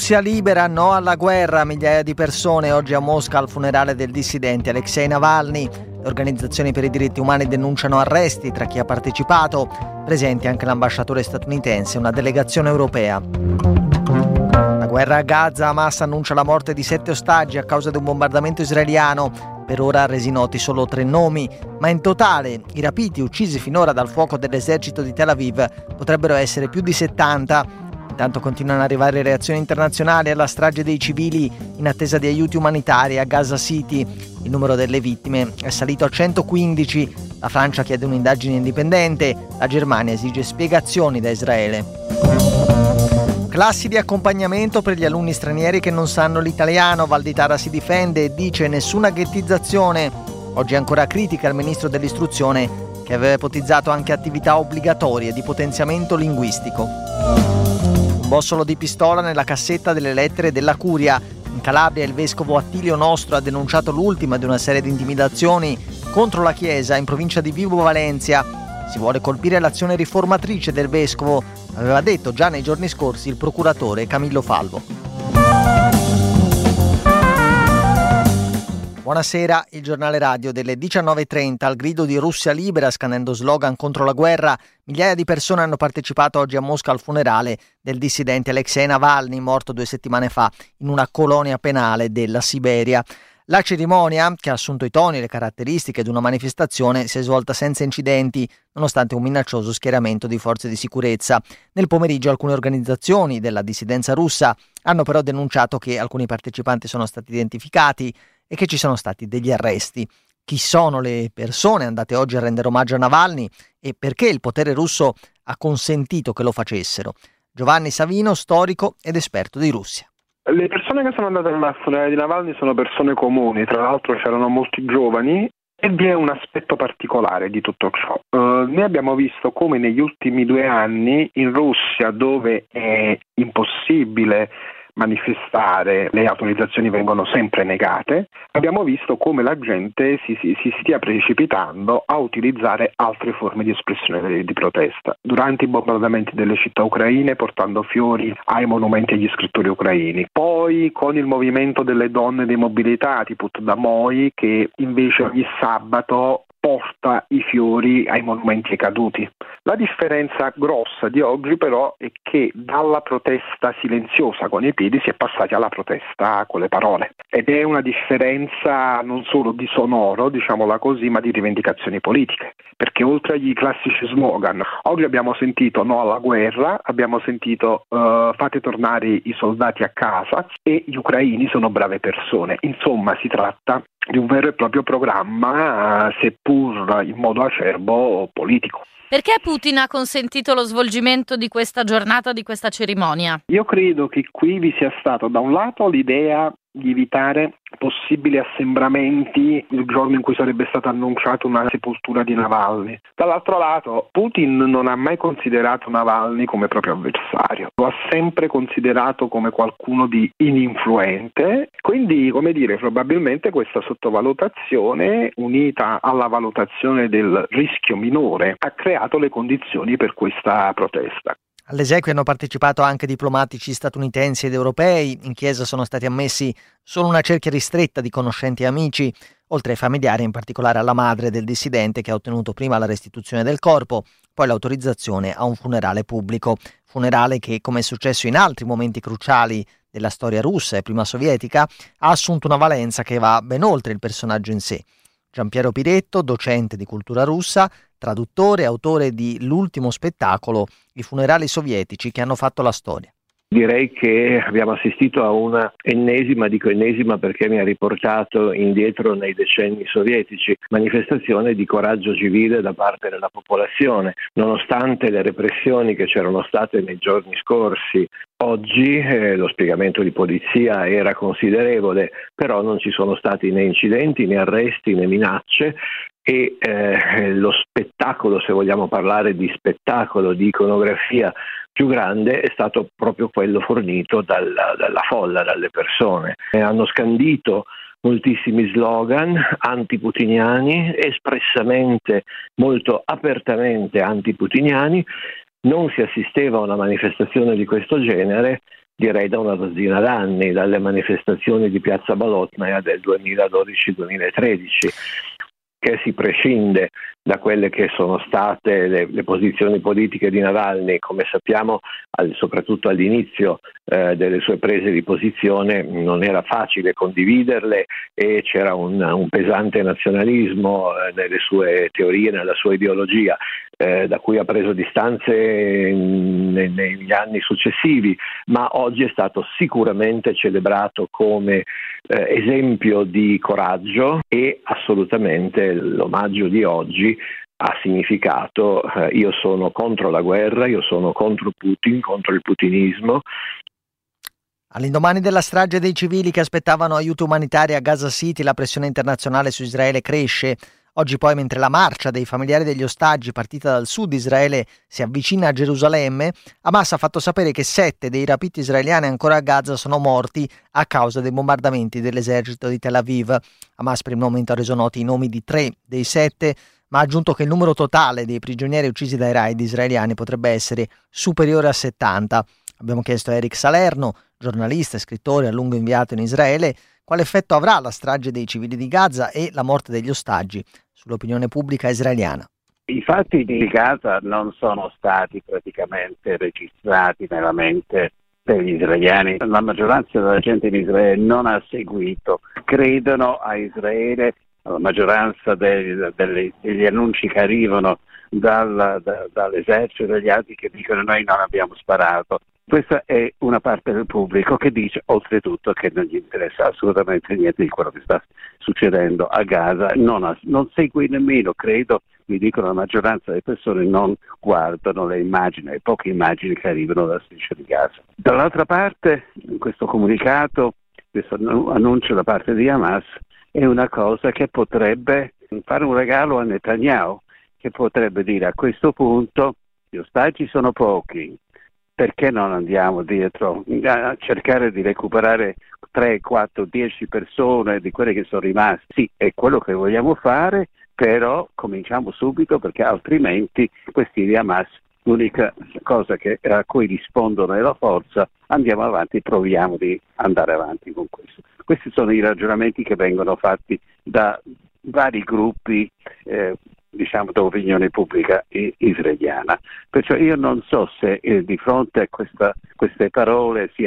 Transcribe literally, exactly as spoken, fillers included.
Russia libera, no alla guerra, migliaia di persone oggi a Mosca al funerale del dissidente Alexei Navalny. Le organizzazioni per i diritti umani denunciano arresti tra chi ha partecipato, presenti anche l'ambasciatore statunitense e una delegazione europea. La guerra a Gaza, Hamas annuncia la morte di sette ostaggi a causa di un bombardamento israeliano. Per ora resi noti solo tre nomi, ma in totale i rapiti uccisi finora dal fuoco dell'esercito di Tel Aviv potrebbero essere più di settanta. Intanto continuano ad arrivare reazioni internazionali alla strage dei civili in attesa di aiuti umanitari a Gaza City. Il numero delle vittime è salito a centoquindici. La Francia chiede un'indagine indipendente, la Germania esige spiegazioni da Israele. Classi di accompagnamento per gli alunni stranieri che non sanno l'italiano. Valditara si difende e dice nessuna ghettizzazione. Oggi è ancora critica al ministro dell'istruzione che aveva ipotizzato anche attività obbligatorie di potenziamento linguistico. Un bossolo di pistola nella cassetta delle lettere della curia. In Calabria il vescovo Attilio Nostro ha denunciato l'ultima di una serie di intimidazioni contro la chiesa in provincia di Vibo Valentia. Si vuole colpire l'azione riformatrice del vescovo, aveva detto già nei giorni scorsi il procuratore Camillo Falvo. Buonasera, il giornale radio delle diciannove e trenta al grido di Russia libera, scandendo slogan contro la guerra. Migliaia di persone hanno partecipato oggi a Mosca al funerale del dissidente Alexei Navalny, morto due settimane fa in una colonia penale della Siberia. La cerimonia, che ha assunto i toni e le caratteristiche di una manifestazione, si è svolta senza incidenti, nonostante un minaccioso schieramento di forze di sicurezza. Nel pomeriggio alcune organizzazioni della dissidenza russa hanno però denunciato che alcuni partecipanti sono stati identificati e che ci sono stati degli arresti. Chi sono le persone andate oggi a rendere omaggio a Navalny e perché il potere russo ha consentito che lo facessero? Giovanni Savino, storico ed esperto di Russia. Le persone che sono andate al funerale di Navalny sono persone comuni, tra l'altro c'erano molti giovani e vi è un aspetto particolare di tutto ciò. Uh, noi abbiamo visto come negli ultimi due anni in Russia, dove è impossibile manifestare, le autorizzazioni vengono sempre negate, abbiamo visto come la gente si, si, si stia precipitando a utilizzare altre forme di espressione di, di protesta, durante i bombardamenti delle città ucraine portando fiori ai monumenti agli scrittori ucraini, poi con il movimento delle donne dei mobilitati, Put Domoi, che invece ogni sabato porta i fiori ai monumenti caduti. La differenza grossa di oggi però è che dalla protesta silenziosa con i piedi si è passati alla protesta con le parole, ed è una differenza non solo di sonoro, diciamola così, ma di rivendicazioni politiche, perché oltre agli classici slogan oggi abbiamo sentito no alla guerra, abbiamo sentito uh, fate tornare i soldati a casa e gli ucraini sono brave persone. Insomma, si tratta di un vero e proprio programma, seppur in modo acerbo, politico. Perché Putin ha consentito lo svolgimento di questa giornata, di questa cerimonia? Io credo che qui vi sia stato da un lato l'idea di evitare possibili assembramenti il giorno in cui sarebbe stata annunciata una sepoltura di Navalny. Dall'altro lato, Putin non ha mai considerato Navalny come proprio avversario, lo ha sempre considerato come qualcuno di ininfluente, quindi, come dire, probabilmente questa sottovalutazione, unita alla valutazione del rischio minore, ha creato le condizioni per questa protesta. All'esequio hanno partecipato anche diplomatici statunitensi ed europei. In chiesa sono stati ammessi solo una cerchia ristretta di conoscenti e amici, oltre ai familiari, in particolare alla madre del dissidente, che ha ottenuto prima la restituzione del corpo, poi l'autorizzazione a un funerale pubblico. Funerale che, come è successo in altri momenti cruciali della storia russa e prima sovietica, ha assunto una valenza che va ben oltre il personaggio in sé. Giampiero Piretto, docente di cultura russa, traduttore e autore di L'ultimo spettacolo, i funerali sovietici che hanno fatto la storia. Direi che abbiamo assistito a una ennesima, dico ennesima perché mi ha riportato indietro nei decenni sovietici, manifestazione di coraggio civile da parte della popolazione. Nonostante le repressioni che c'erano state nei giorni scorsi, oggi eh, lo spiegamento di polizia era considerevole, però non ci sono stati né incidenti, né arresti, né minacce. E eh, lo spettacolo, se vogliamo parlare di spettacolo, di iconografia più grande, è stato proprio quello fornito dalla, dalla folla, dalle persone. Eh, hanno scandito moltissimi slogan antiputiniani, espressamente, molto apertamente antiputiniani. Non si assisteva a una manifestazione di questo genere direi da una dozzina d'anni, dalle manifestazioni di Piazza Bolotnaya del duemiladodici duemilatredici, che si prescinde da quelle che sono state le, le posizioni politiche di Navalny. Come sappiamo, al, soprattutto all'inizio eh, delle sue prese di posizione non era facile condividerle e c'era un, un pesante nazionalismo eh, nelle sue teorie, nella sua ideologia, eh, da cui ha preso distanze in, in, negli anni successivi, ma oggi è stato sicuramente celebrato come eh, esempio di coraggio, e assolutamente l'omaggio di oggi ha significato eh, io sono contro la guerra, io sono contro Putin, contro il putinismo. All'indomani della strage dei civili che aspettavano aiuto umanitario a Gaza City, la pressione internazionale su Israele cresce. Oggi poi, mentre la marcia dei familiari degli ostaggi partita dal sud Israele si avvicina a Gerusalemme, Hamas ha fatto sapere che sette dei rapiti israeliani ancora a Gaza sono morti a causa dei bombardamenti dell'esercito di Tel Aviv. Hamas per il momento ha reso noti i nomi di tre dei sette, ma ha aggiunto che il numero totale dei prigionieri uccisi dai raid israeliani potrebbe essere superiore a settanta. Abbiamo chiesto a Eric Salerno, giornalista e scrittore a lungo inviato in Israele, quale effetto avrà la strage dei civili di Gaza e la morte degli ostaggi sull'opinione pubblica israeliana. I fatti di Gaza non sono stati praticamente registrati nella mente degli israeliani. La maggioranza della gente in Israele non ha seguito, credono a Israele, la maggioranza dei, dei, degli annunci che arrivano dal, da, dall'esercito e gli altri che dicono noi non abbiamo sparato. Questa è una parte del pubblico che dice oltretutto che non gli interessa assolutamente niente di quello che sta succedendo a Gaza, non, ha, non segue nemmeno, credo, mi dicono la maggioranza delle persone, non guardano le immagini, le poche immagini che arrivano dalla striscia di Gaza. Dall'altra parte, questo comunicato, questo annuncio da parte di Hamas è una cosa che potrebbe fare un regalo a Netanyahu, che potrebbe dire a questo punto gli ostaggi sono pochi, perché non andiamo dietro a cercare di recuperare tre, quattro, dieci persone di quelle che sono rimaste? Sì, è quello che vogliamo fare, però cominciamo subito, perché altrimenti questi di Hamas, l'unica cosa che, a cui rispondono è la forza, andiamo avanti, proviamo di andare avanti con questo. Questi sono i ragionamenti che vengono fatti da vari gruppi eh, diciamo dell'opinione pubblica israeliana. Perciò io non so se eh, di fronte a questa, queste parole sia